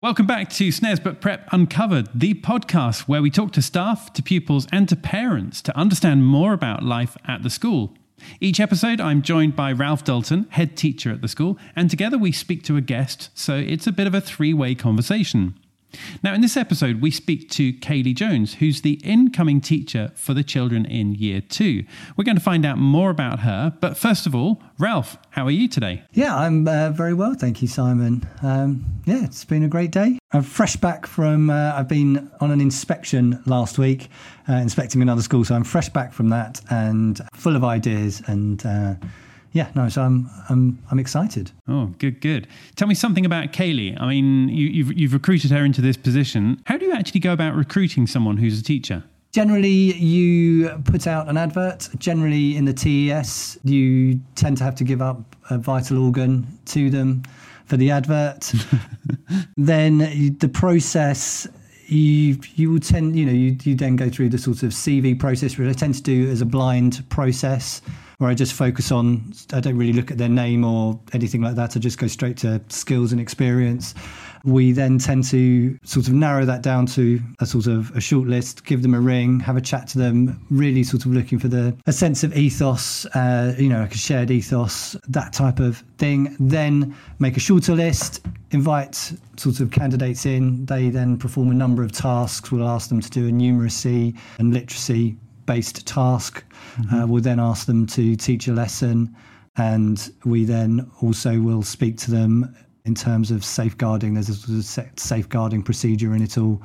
Welcome back to Snaresbrook Prep Uncovered, the podcast where we talk to staff, to pupils and to parents to understand more about life at the school. Each episode I'm joined by Ralph Dalton, head teacher at the school, and together we speak to a guest, so it's a bit of a three-way conversation. Now in this episode we speak to Kayleigh Jones, who's the incoming teacher for the children in Year 2. We're going to find out more about her, but first of all, Ralph, how are you today? Yeah, I'm very well, thank you, Simon. Yeah, it's been a great day. I'm fresh back from, I've been on an inspection last week, inspecting another school, so I'm fresh back from that and full of ideas and... So I'm excited. Oh, good. Tell me something about Kayleigh. I mean, you've recruited her into this position. How do you actually go about recruiting someone who's a teacher? Generally, you put out an advert. Generally, in the TES, you tend to have to give up a vital organ to them for the advert. Then the process. You will tend, you then go through the sort of CV process, which I tend to do as a blind process, where I just focus on, I don't really look at their name or anything like that. I just go straight to skills and experience. We then tend to sort of narrow that down to a sort of a short list, give them a ring, have a chat to them, really sort of looking for a sense of ethos, like a shared ethos, that type of thing. Then make a shorter list, invite sort of candidates in. They then perform a number of tasks. We'll ask them to do a numeracy and literacy based task. Mm-hmm. We'll then ask them to teach a lesson, and we then also will speak to them in terms of safeguarding. There's a sort of safeguarding procedure in it all.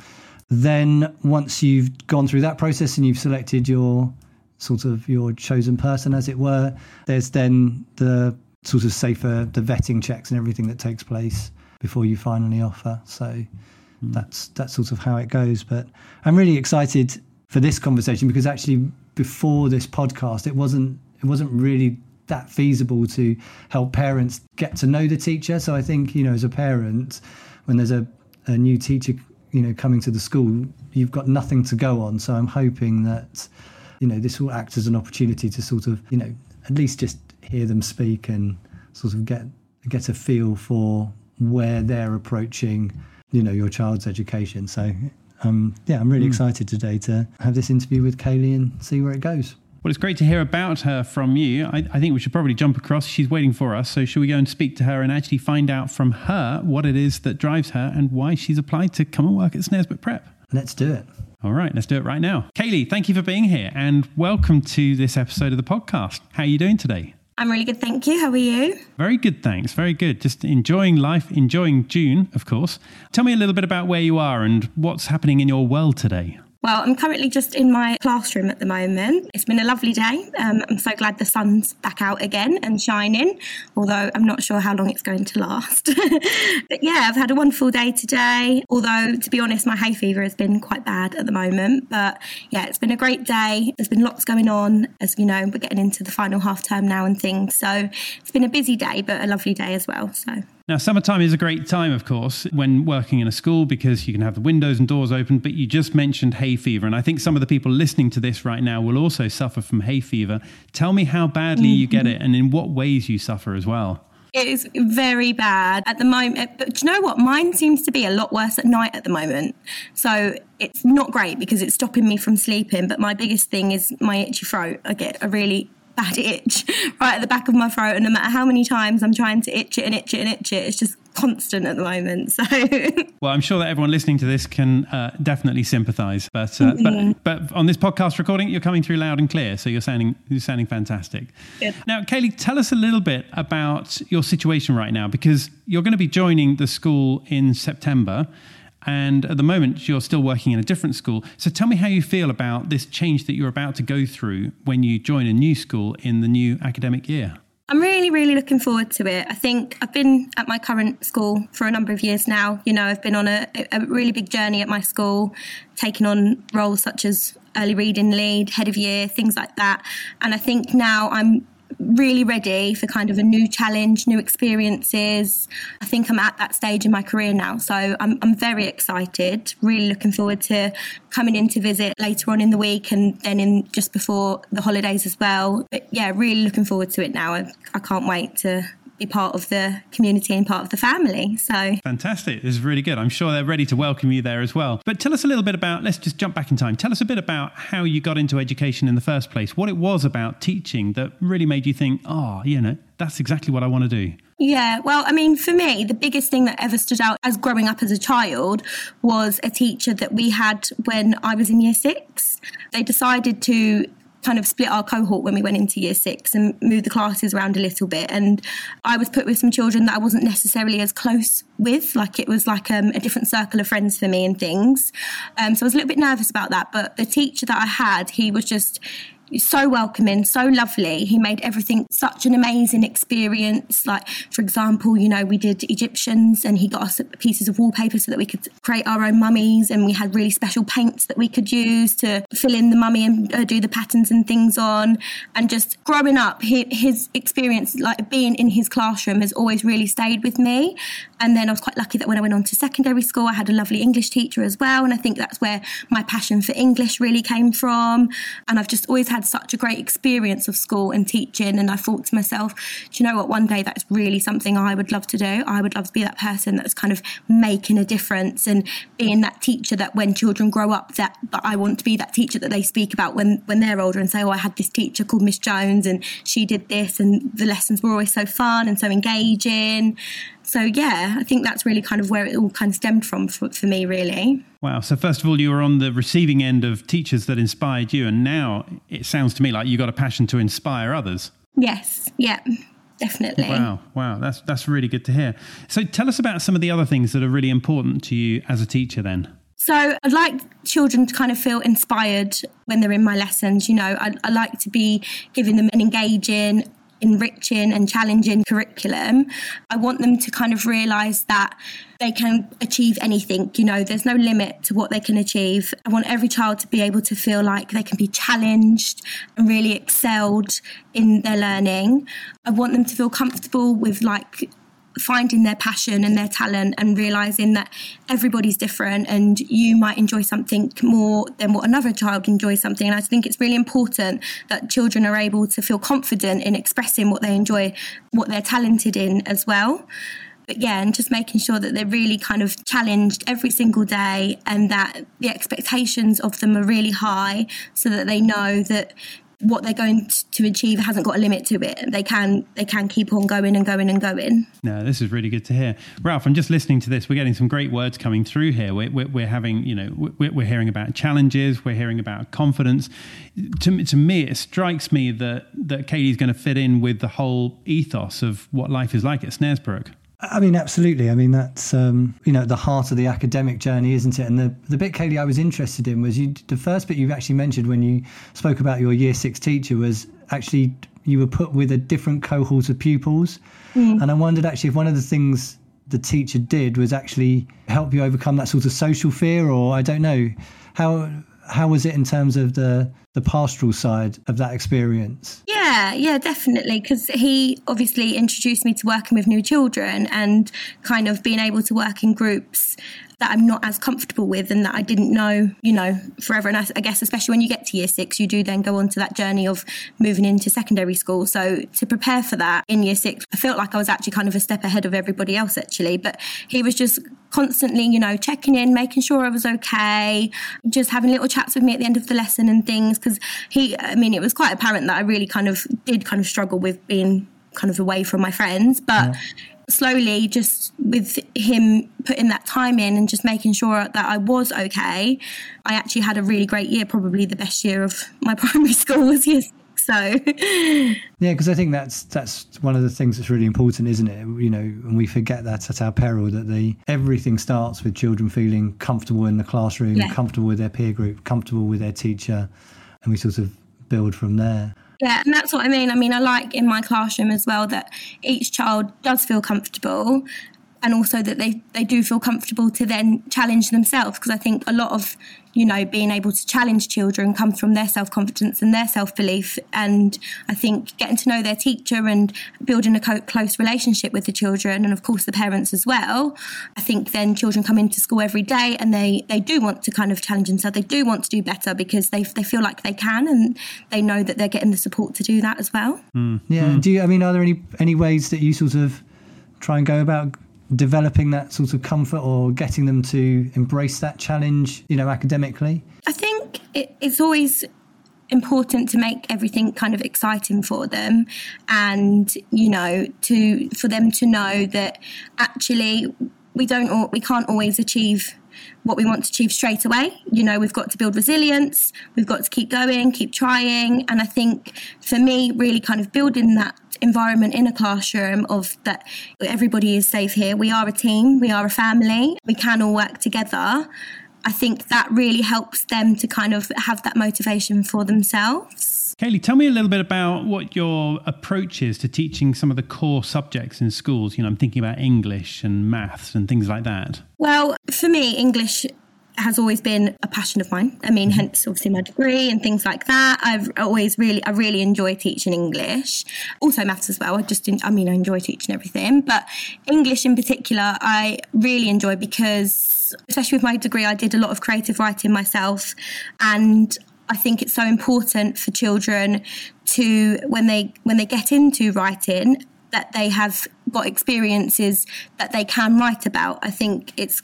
Then once you've gone through that process and you've selected your chosen person, as it were, there's then the sort of safer, the vetting checks and everything that takes place before you finally offer. So that's sort of how it goes. But I'm really excited for this conversation because actually before this podcast, it wasn't really that feasible to help parents get to know the teacher. So I think, as a parent, when there's a new teacher, coming to the school, you've got nothing to go on. So I'm hoping that, this will act as an opportunity to sort of, at least just hear them speak and sort of get a feel for where they're approaching, your child's education. So, I'm really excited today to have this interview with Kayleigh and see where it goes. Well, it's great to hear about her from you. I think we should probably jump across. She's waiting for us. So should we go and speak to her and actually find out from her what it is that drives her and why she's applied to come and work at Snaresbrook Prep? Let's do it. All right, let's do it right now. Kayleigh, thank you for being here and welcome to this episode of the podcast. How are you doing today? I'm really good, thank you. How are you? Very good, thanks. Very good. Just enjoying life, enjoying June, of course. Tell me a little bit about where you are and what's happening in your world today. Well, I'm currently just in my classroom at the moment. It's been a lovely day. I'm so glad the sun's back out again and shining, although I'm not sure how long it's going to last. But yeah, I've had a wonderful day today, although to be honest, my hay fever has been quite bad at the moment. But yeah, it's been a great day. There's been lots going on. As you know, we're getting into the final half term now and things. So it's been a busy day, but a lovely day as well. So. Now, summertime is a great time, of course, when working in a school because you can have the windows and doors open, but you just mentioned hay fever. And I think some of the people listening to this right now will also suffer from hay fever. Tell me how badly you get it and in what ways you suffer as well. It is very bad at the moment. But do you know what? Mine seems to be a lot worse at night at the moment. So it's not great because it's stopping me from sleeping. But my biggest thing is my itchy throat. I get a really bad itch right at the back of my throat, and no matter how many times I'm trying to itch it, it's just constant at the moment. So well, I'm sure that everyone listening to this can definitely sympathize, but on this podcast recording you're coming through loud and clear, so you're sounding fantastic. Good. Now Kayleigh, tell us a little bit about your situation right now, because you're going to be joining the school in September. And at the moment, you're still working in a different school. So tell me how you feel about this change that you're about to go through when you join a new school in the new academic year. I'm really, really looking forward to it. I think I've been at my current school for a number of years now. I've been on a really big journey at my school, taking on roles such as early reading lead, head of year, things like that. And I think now I'm really ready for kind of a new challenge, new experiences. I think I'm at that stage in my career now, so I'm very excited, really looking forward to coming in to visit later on in the week and then in just before the holidays as well. But yeah, really looking forward to it now. I can't wait to be part of the community and part of the family. So fantastic. This is really good. I'm sure they're ready to welcome you there as well. But tell us a little bit about, let's just jump back in time. Tell us a bit about how you got into education in the first place, what it was about teaching that really made you think, oh, you know, that's exactly what I want to do. Yeah, well, I mean, for me, the biggest thing that ever stood out as growing up as a child was a teacher that we had when I was in year six. They decided to kind of split our cohort when we went into year six and moved the classes around a little bit. And I was put with some children that I wasn't necessarily as close with, like it was like a different circle of friends for me and things. So I was a little bit nervous about that. But the teacher that I had, he was just so welcoming, so lovely. He made everything such an amazing experience. Like, for example, you know, we did Egyptians and he got us pieces of wallpaper so that we could create our own mummies, and we had really special paints that we could use to fill in the mummy and do the patterns and things on. And just growing up, his experience, like being in his classroom, has always really stayed with me. And then I was quite lucky that when I went on to secondary school, I had a lovely English teacher as well. And I think that's where my passion for English really came from. And I've just always had such a great experience of school and teaching, and I thought to myself, do you know what, one day that's really something I would love to do. I would love to be that person that's kind of making a difference and being that teacher that when children grow up, that I want to be that teacher that they speak about when they're older and say, oh, I had this teacher called Miss Jones and she did this, and the lessons were always so fun and so engaging. So yeah, I think that's really kind of where it all kind of stemmed from for me, really. Wow. So first of all, you were on the receiving end of teachers that inspired you, and now it sounds to me like you got a passion to inspire others. Yes. Yeah. Definitely. Wow. Wow. That's really good to hear. So tell us about some of the other things that are really important to you as a teacher then. So I'd like children to kind of feel inspired when they're in my lessons. You know, I like to be giving them an engaging, enriching and challenging curriculum. I want them to kind of realise that they can achieve anything. You know, there's no limit to what they can achieve. I want every child to be able to feel like they can be challenged and really excelled in their learning. I want them to feel comfortable with like finding their passion and their talent and realising that everybody's different and you might enjoy something more than what another child enjoys something. And I think it's really important that children are able to feel confident in expressing what they enjoy, what they're talented in as well. But yeah, and just making sure that they're really kind of challenged every single day and that the expectations of them are really high so that they know that what they're going to achieve hasn't got a limit to it. They can keep on going and going and going. No, this is really good to hear. Ralph, I'm just listening to this. We're getting some great words coming through here. We're having, you know, we're hearing about challenges. We're hearing about confidence. To me, it strikes me that Kayleigh's going to fit in with the whole ethos of what life is like at Snaresbrook. I mean, absolutely. I mean, that's, you know, the heart of the academic journey, isn't it? And the bit, Kayleigh, I was interested in was the first bit you actually mentioned when you spoke about your year six teacher was actually you were put with a different cohort of pupils. Mm. And I wondered actually if one of the things the teacher did was actually help you overcome that sort of social fear, or I don't know, how was it in terms of the pastoral side of that experience? Yeah, definitely. Because he obviously introduced me to working with new children and kind of being able to work in groups that I'm not as comfortable with and that I didn't know, you know, forever. And I guess especially when you get to year six, you do then go on to that journey of moving into secondary school. So to prepare for that in year six, I felt like I was actually kind of a step ahead of everybody else, actually. But he was just constantly, you know, checking in, making sure I was okay, just having little chats with me at the end of the lesson and things. Because it was quite apparent that I really did struggle with being kind of away from my friends. But yeah. Slowly, just with him putting that time in and just making sure that I was okay, I actually had a really great year, probably the best year of my primary school was year six. So yeah, because I think that's one of the things that's really important, isn't it? You know, and we forget that at our peril, that everything starts with children feeling comfortable in the classroom, yeah, comfortable with their peer group, comfortable with their teacher, and we sort of build from there. Yeah, and that's what I mean. I like in my classroom as well that each child does feel comfortable and also that they do feel comfortable to then challenge themselves, because I think a lot of, you know, being able to challenge children comes from their self-confidence and their self-belief. And I think getting to know their teacher and building a close relationship with the children, and of course the parents as well, I think then children come into school every day and they do want to kind of challenge themselves. They do want to do better because they feel like they can, and they know that they're getting the support to do that as well. Mm. Yeah. Mm. Are there any ways that you sort of try and go about developing that sort of comfort or getting them to embrace that challenge, you know, academically? I think it's always important to make everything kind of exciting for them, and, you know, for them to know that actually we can't always achieve what we want to achieve straight away. You know, we've got to build resilience, we've got to keep going, keep trying. And I think for me, really kind of building that environment in a classroom of that everybody is safe here, we are a team, we are a family, we can all work together. I think that really helps them to kind of have that motivation for themselves. Kayleigh, tell me a little bit about what your approach is to teaching some of the core subjects in schools. You know, I'm thinking about English and maths and things like that. Well, for me, English has always been a passion of mine. I mean, hence obviously my degree and things like that. I really enjoy teaching English. Also maths as well. I enjoy teaching everything, but English in particular, I really enjoy because, especially with my degree, I did a lot of creative writing myself, and I think it's so important for children to, when they get into writing, that they have got experiences that they can write about. I think it's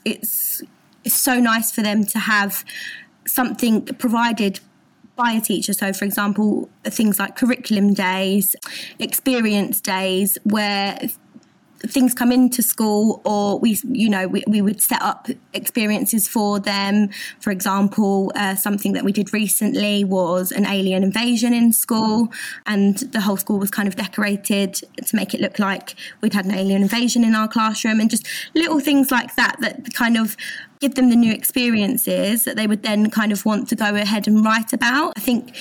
so nice for them to have something provided by a teacher. So, for example, things like curriculum days, experience days, where things come into school, or we would set up experiences for them. For example, something that we did recently was an alien invasion in school, and the whole school was kind of decorated to make it look like we'd had an alien invasion in our classroom, and just little things like that kind of give them the new experiences that they would then kind of want to go ahead and write about. I think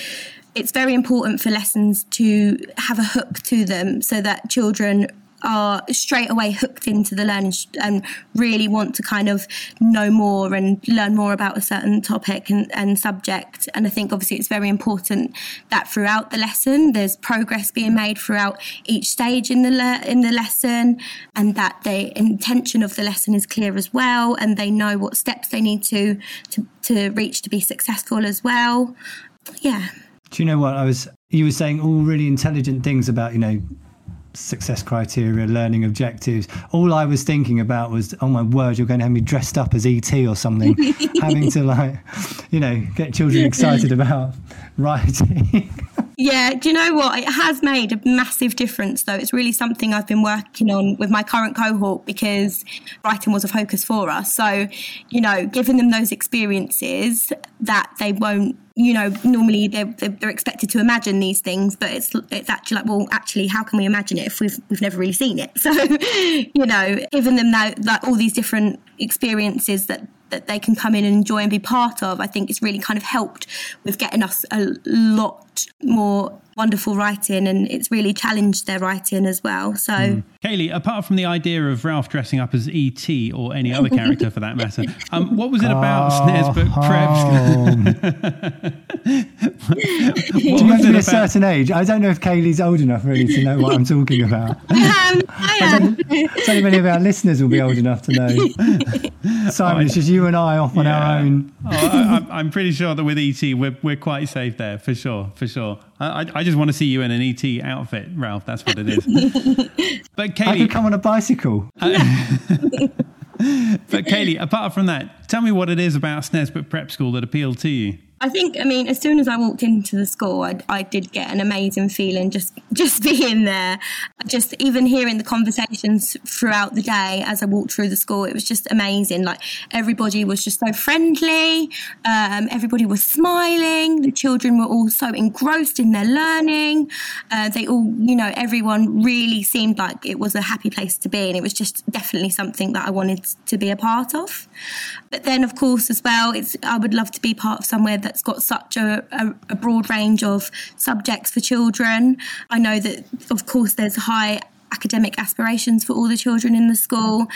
it's very important for lessons to have a hook to them, so that children are straight away hooked into the learning and really want to kind of know more and learn more about a certain topic and subject. And I think obviously it's very important that throughout the lesson there's progress being made throughout each stage in the lesson, and that the intention of the lesson is clear as well, and they know what steps they need to reach to be successful as well. Yeah. Do you know what you were saying all really intelligent things about, you know, success criteria, learning objectives. All I was thinking about was, oh my word, you're going to have me dressed up as ET or something, having to get children excited about writing. Yeah, do you know what? It has made a massive difference though. It's really something I've been working on with my current cohort, because writing was a focus for us. So, you know, giving them those experiences that they won't, you know, normally they're expected to imagine these things, but it's actually like, well, actually, how can we imagine it if we've never really seen it? So, you know, giving them that, like, all these different experiences that they can come in and enjoy and be part of, I think it's really kind of helped with getting us a lot more wonderful writing, and it's really challenged their writing as well. So, Kayleigh, apart from the idea of Ralph dressing up as E.T. or any other character for that matter, what was it about Snaresbrook Prep? Do you have to be a certain age? I don't know if Kayleigh's old enough really to know what I'm talking about. I am. So many of our listeners will be old enough to know. Simon, it's just you and I off on our own. I'm pretty sure that with E.T. we're quite safe there, for sure, for sure. I just want to see you in an ET outfit, Ralph. That's what it is. But Kayleigh, I could come on a bicycle. But Kayleigh, apart from that, tell me what it is about Snaresbrook Prep School that appealed to you. I think, as soon as I walked into the school, I did get an amazing feeling just being there. Just even hearing the conversations throughout the day as I walked through the school, it was just amazing. Like, everybody was just so friendly. Everybody was smiling. The children were all so engrossed in their learning. Everyone really seemed like it was a happy place to be, and it was just definitely something that I wanted to be a part of. But then, of course, as well, I would love to be part of somewhere that's got such a broad range of subjects for children. I know that, of course, there's high academic aspirations for all the children in the school.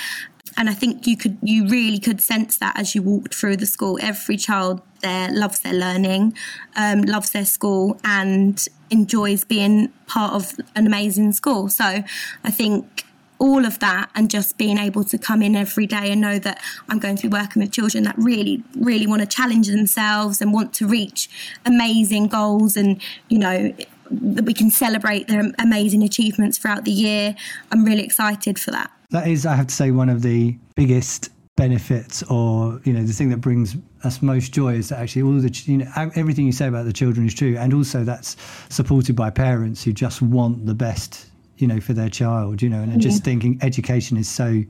And I think you really could sense that as you walked through the school. Every child there loves their learning, loves their school, and enjoys being part of an amazing school. So I think all of that, and just being able to come in every day and know that I'm going to be working with children that really, really want to challenge themselves and want to reach amazing goals, and, you know, that we can celebrate their amazing achievements throughout the year. I'm really excited for that. That is, I have to say, one of the biggest benefits, or, you know, the thing that brings us most joy is that actually all the, you know, everything you say about the children is true. And also that's supported by parents who just want the best, you know, for their child, you know, and just thinking education is so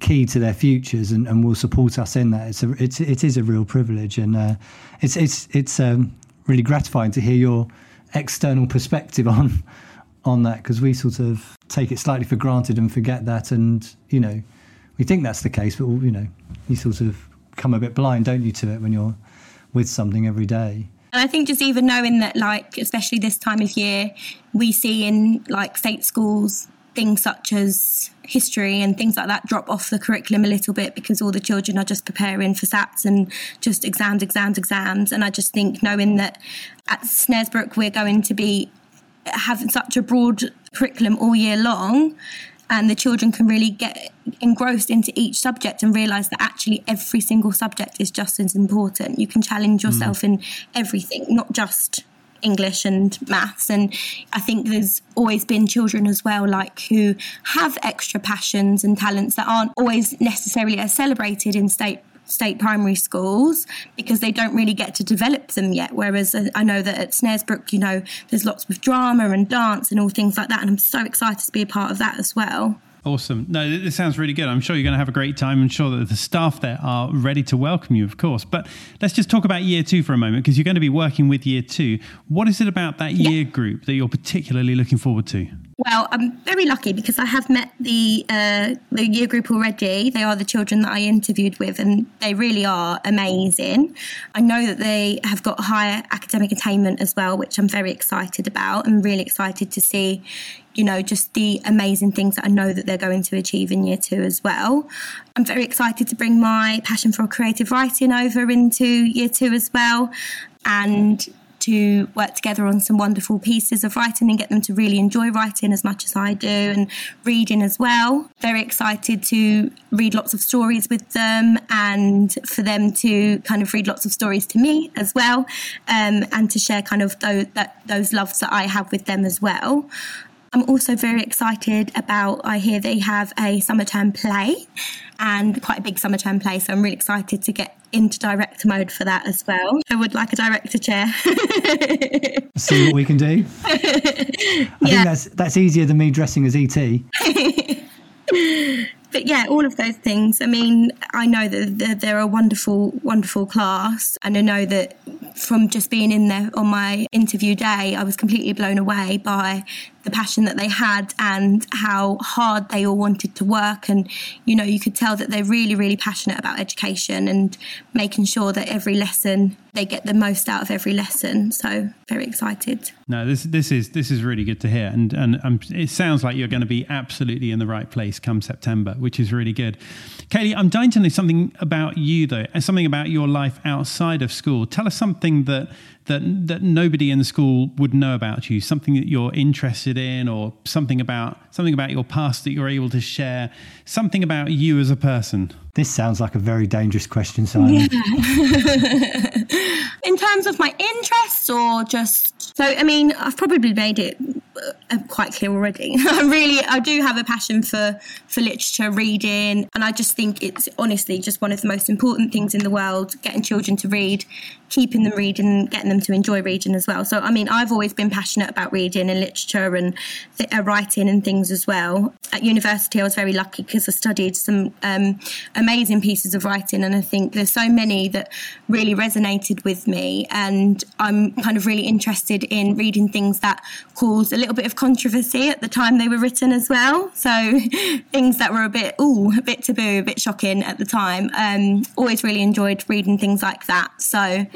key to their futures, and will support us in that. It is a real privilege, and it's really gratifying to hear your external perspective on that, because we sort of take it slightly for granted and forget that, and, you know, we think that's the case, but, you know, you sort of come a bit blind, don't you, to it when you're with something every day. And I think just even knowing that, like, especially this time of year, we see in, like, state schools things such as history and things like that drop off the curriculum a little bit, because all the children are just preparing for SATs and just exams. And I just think knowing that at Snaresbrook we're going to be having such a broad curriculum all year long, and the children can really get engrossed into each subject and realise that actually every single subject is just as important. You can challenge yourself in everything, not just English and maths. And I think there's always been children as well, like, who have extra passions and talents that aren't always necessarily as celebrated in state primary schools, because they don't really get to develop them yet, whereas I know that at Snaresbrook, you know, there's lots of drama and dance and all things like that, and I'm so excited to be a part of that as well. Awesome. No, this sounds really good. I'm sure you're going to have a great time. I'm sure that the staff there are ready to welcome you, of course. But let's just talk about year two for a moment, because you're going to be working with year two. What is it about that year group that you're particularly looking forward to? Well, I'm very lucky because I have met the year group already. They are the children that I interviewed with, and they really are amazing. I know that they have got higher academic attainment as well, which I'm very excited about. I'm really excited to see, you know, just the amazing things that I know that they're going to achieve in year two as well. I'm very excited to bring my passion for creative writing over into year two as well, and to work together on some wonderful pieces of writing and get them to really enjoy writing as much as I do, and reading as well. Very excited to read lots of stories with them, and for them to kind of read lots of stories to me as well, and to share kind of those loves that I have with them as well. I'm also very excited about, I hear they have a summer term play, and quite a big summer term play, so I'm really excited to get into director mode for that as well. I would like a director chair. See what we can do. I think that's easier than me dressing as E.T. But yeah, all of those things. I mean, I know that they're a wonderful, wonderful class, and I know that from just being in there on my interview day, I was completely blown away by the passion that they had and how hard they all wanted to work. And, you know, you could tell that they're really, really passionate about education and making sure that every lesson, they get the most out of every lesson. So very excited. No, this is really good to hear. And it sounds like you're going to be absolutely in the right place come September, which is really good. Kayleigh, I'm dying to know something about you, though, and something about your life outside of school. Tell us something that nobody in the school would know about you, something that you're interested in, or something about your past that you're able to share, something about you as a person. This sounds like a very dangerous question, Simon. Yeah. In terms of my interests, or just... So, I mean, I've probably made it quite clear already. I do have a passion for literature, reading, and I just think it's honestly just one of the most important things in the world, getting children to read, keeping them reading, getting them to enjoy reading as well. So, I mean, I've always been passionate about reading and literature and writing and things as well. At university, I was very lucky because I studied some amazing pieces of writing, and I think there's so many that really resonated with me, and I'm kind of really interested in reading things that caused a little bit of controversy at the time they were written as well. So things that were a bit taboo, a bit shocking at the time. Always really enjoyed reading things like that. So...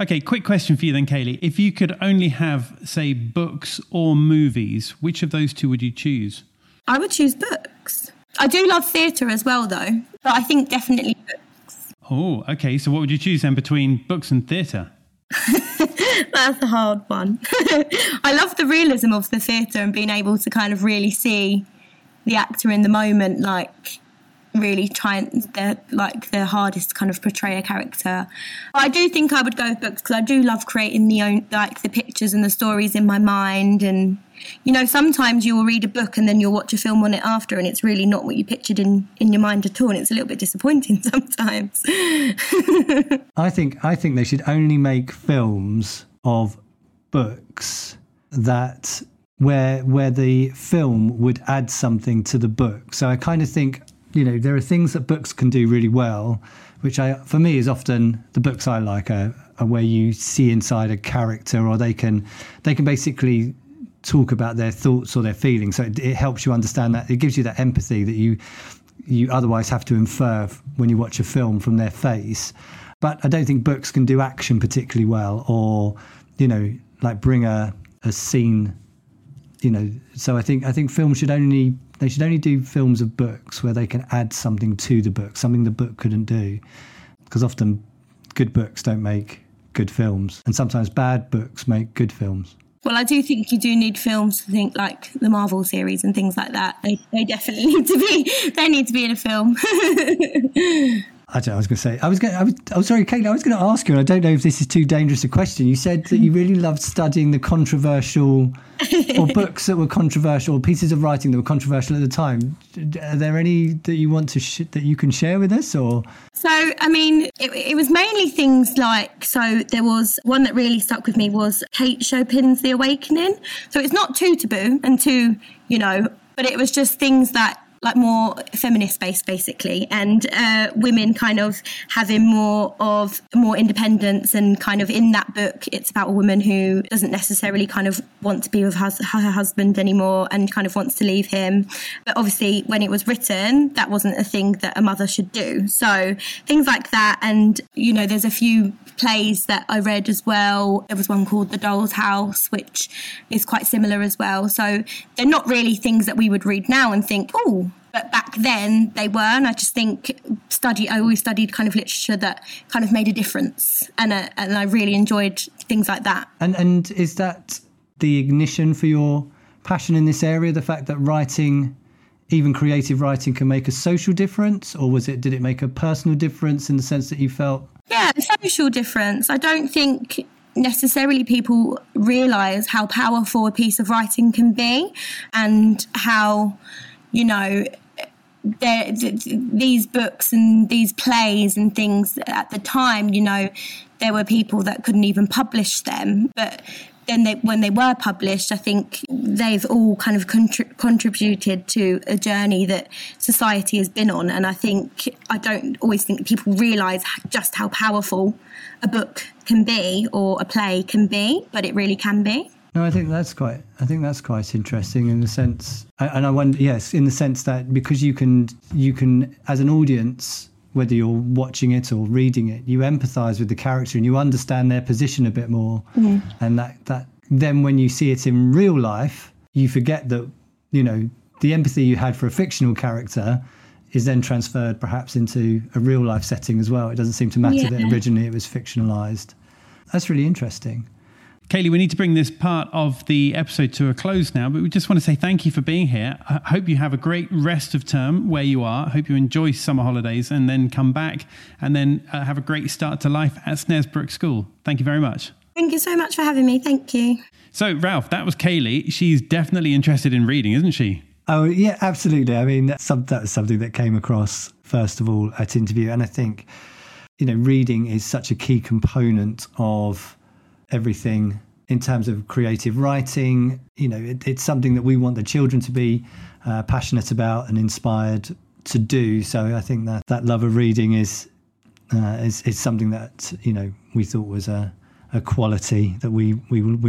Okay, quick question for you then, Kayleigh. If you could only have, say, books or movies, which of those two would you choose? I would choose books. I do love theatre as well, though, but I think definitely books. Oh, okay. So what would you choose then between books and theatre? That's a hard one. I love the realism of the theatre and being able to kind of really see the actor in the moment, like really trying their hardest to kind of portray a character. I do think I would go with books because I do love creating the pictures and the stories in my mind. And you know, sometimes you will read a book and then you'll watch a film on it after, and it's really not what you pictured in your mind at all, and it's a little bit disappointing sometimes. I think they should only make films of books that where the film would add something to the book. So I kind of think, you know, there are things that books can do really well, which for me is often the books I like are where you see inside a character, or they can basically talk about their thoughts or their feelings. So it helps you understand that. It gives you that empathy that you otherwise have to infer when you watch a film from their face. But I don't think books can do action particularly well, or, you know, like bring a scene, you know. So I think films should only do films of books where they can add something to the book, something the book couldn't do, because often good books don't make good films, and sometimes bad books make good films. Well, I do think you do need films to think, like the Marvel series and things like that. They definitely need to be in a film. I don't know, I'm sorry, Kayleigh, I was going to ask you, and I don't know if this is too dangerous a question. You said that you really loved studying the controversial, or books that were controversial, or pieces of writing that were controversial at the time. Are there any that you want to that you can share with us, or? So, I mean, it was mainly things like, so there was one that really stuck with me was Kate Chopin's The Awakening. So it's not too taboo and too, you know, but it was just things that, like, more feminist based basically, and women kind of having more independence, and kind of in that book it's about a woman who doesn't necessarily kind of want to be with her husband anymore and kind of wants to leave him. But obviously when it was written, that wasn't a thing that a mother should do. So things like that. And you know, there's a few plays that I read as well. There was one called The Doll's House, which is quite similar as well. So they're not really things that we would read now and think, oh, but back then they were. And I just think I always studied kind of literature that kind of made a difference, and I really enjoyed things like that. And is that the ignition for your passion in this area, the fact that writing, even creative writing, can make a social difference? Or did it make a personal difference in the sense that you felt? Yeah, a social difference. I don't think necessarily people realise how powerful a piece of writing can be, and how, you know, these books and these plays and things at the time, you know, there were people that couldn't even publish them. But then when they were published, I think they've all kind of contributed to a journey that society has been on. And I don't always think people realise just how powerful a book can be, or a play can be, but it really can be. No, I think that's quite interesting in the sense, and I wonder, yes, in the sense that because you can, as an audience, whether you're watching it or reading it, you empathise with the character and you understand their position a bit more. Yeah. And that then when you see it in real life, you forget that, you know, the empathy you had for a fictional character is then transferred perhaps into a real life setting as well. It doesn't seem to matter that originally it was fictionalised. That's really interesting. Kayleigh, we need to bring this part of the episode to a close now, but we just want to say thank you for being here. I hope you have a great rest of term where you are. I hope you enjoy summer holidays and then come back and then have a great start to life at Snaresbrook School. Thank you very much. Thank you so much for having me. Thank you. So, Ralph, that was Kayleigh. She's definitely interested in reading, isn't she? Oh, yeah, absolutely. I mean, that was something that came across, first of all, at interview. And I think, you know, reading is such a key component of everything in terms of creative writing. You know, it's something that we want the children to be passionate about and inspired to do. So I think that love of reading is something that, you know, we thought was a quality that we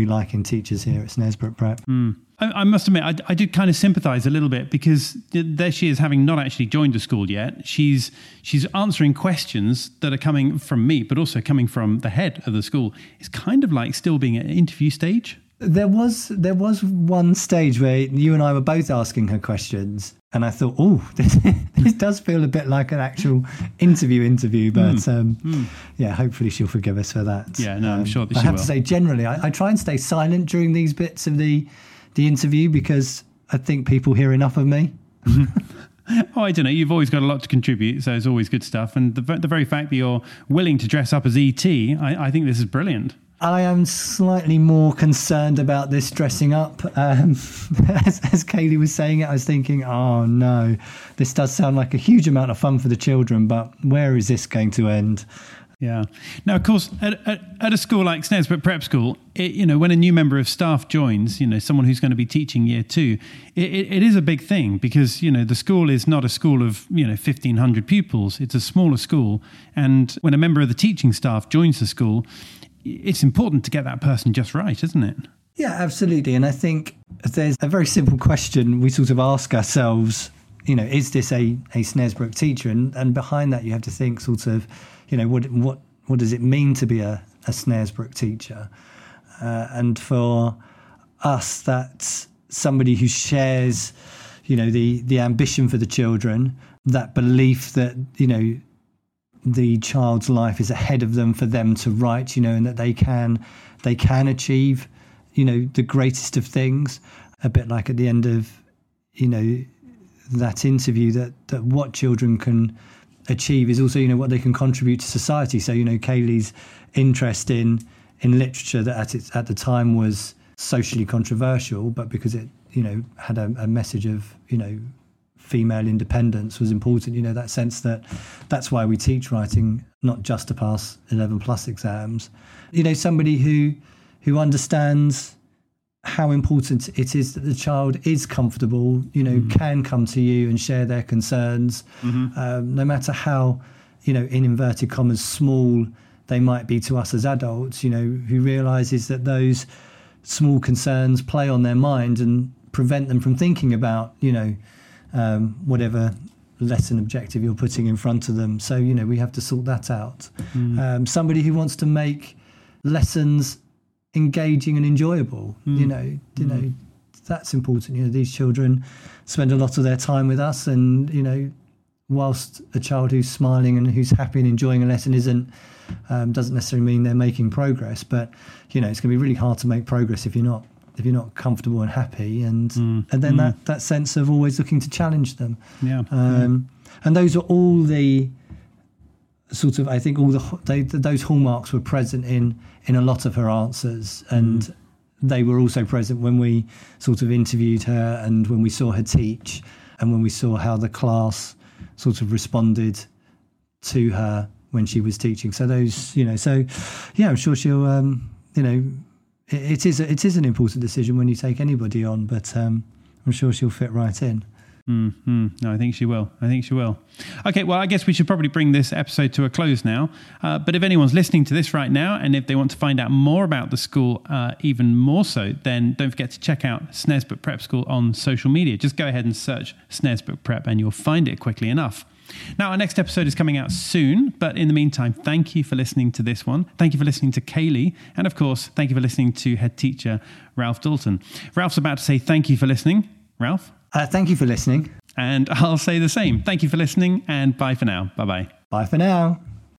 like in teachers here at Snaresbrook Prep. Mm. I must admit, I did kind of sympathise a little bit, because there she is, having not actually joined the school yet. She's answering questions that are coming from me, but also coming from the head of the school. It's kind of like still being at interview stage. There was one stage where you and I were both asking her questions, and I thought, oh, this does feel a bit like an actual interview, but yeah, hopefully she'll forgive us for that. Yeah, no, I'm sure that she will. I have to say, generally, I try and stay silent during these bits of the interview because I think people hear enough of me. Oh, I don't know. You've always got a lot to contribute, so it's always good stuff. And the very fact that you're willing to dress up as E.T., I think this is brilliant. I am slightly more concerned about this dressing up. As Kayleigh was saying it, I was thinking, oh no, this does sound like a huge amount of fun for the children, but where is this going to end? Yeah. Now, of course, at a school like Snaresbrook Prep School, when a new member of staff joins, someone who's going to be teaching year two, it is a big thing because, the school is not a school of, 1,500 pupils. It's a smaller school. And when a member of the teaching staff joins the school, it's important to get that person just right, isn't it? Yeah, absolutely. And I think there's a very simple question we sort of ask ourselves, is this a Snaresbrook teacher? And behind that, you have to think sort of, what does it mean to be a Snaresbrook teacher? And for us, that's somebody who shares, the ambition for the children, that belief that, the child's life is ahead of them for them to write, and that they can achieve, the greatest of things. A bit like at the end of, that interview that what children can achieve is also, what they can contribute to society. So, Kayleigh's interest in literature that at the time was socially controversial, but because it, had a message of, female independence was important, that sense that's why we teach writing, not just to pass 11 plus exams. Somebody who understands how important it is that the child is comfortable, can come to you and share their concerns, no matter how, in inverted commas, small they might be to us as adults, who realises that those small concerns play on their mind and prevent them from thinking about, whatever lesson objective you're putting in front of them. So, we have to sort that out. Somebody who wants to make lessons engaging and enjoyable, that's important. These children spend a lot of their time with us and, whilst a child who's smiling and who's happy and enjoying a lesson doesn't necessarily mean they're making progress, but, it's going to be really hard to make progress if you're not comfortable and happy, and then that sense of always looking to challenge them. Yeah. And those were all the sort of, I think those hallmarks were present in a lot of her answers, and they were also present when we sort of interviewed her and when we saw her teach and when we saw how the class sort of responded to her when she was teaching. So those, so yeah, I'm sure she'll, It is an important decision when you take anybody on, but I'm sure she'll fit right in. No, I think she will. Okay, well, I guess we should probably bring this episode to a close now. But if anyone's listening to this right now, and if they want to find out more about the school even more so, then don't forget to check out Snaresbrook Prep School on social media. Just go ahead and search Snaresbrook Prep and you'll find it quickly enough. Now, our next episode is coming out soon, but in the meantime, thank you for listening to this one. Thank you for listening to Kayleigh, and of course, thank you for listening to head teacher Ralph Dalton. Ralph's about to say thank you for listening. Ralph? Thank you for listening. And I'll say the same. Thank you for listening, and bye for now. Bye-bye. Bye for now.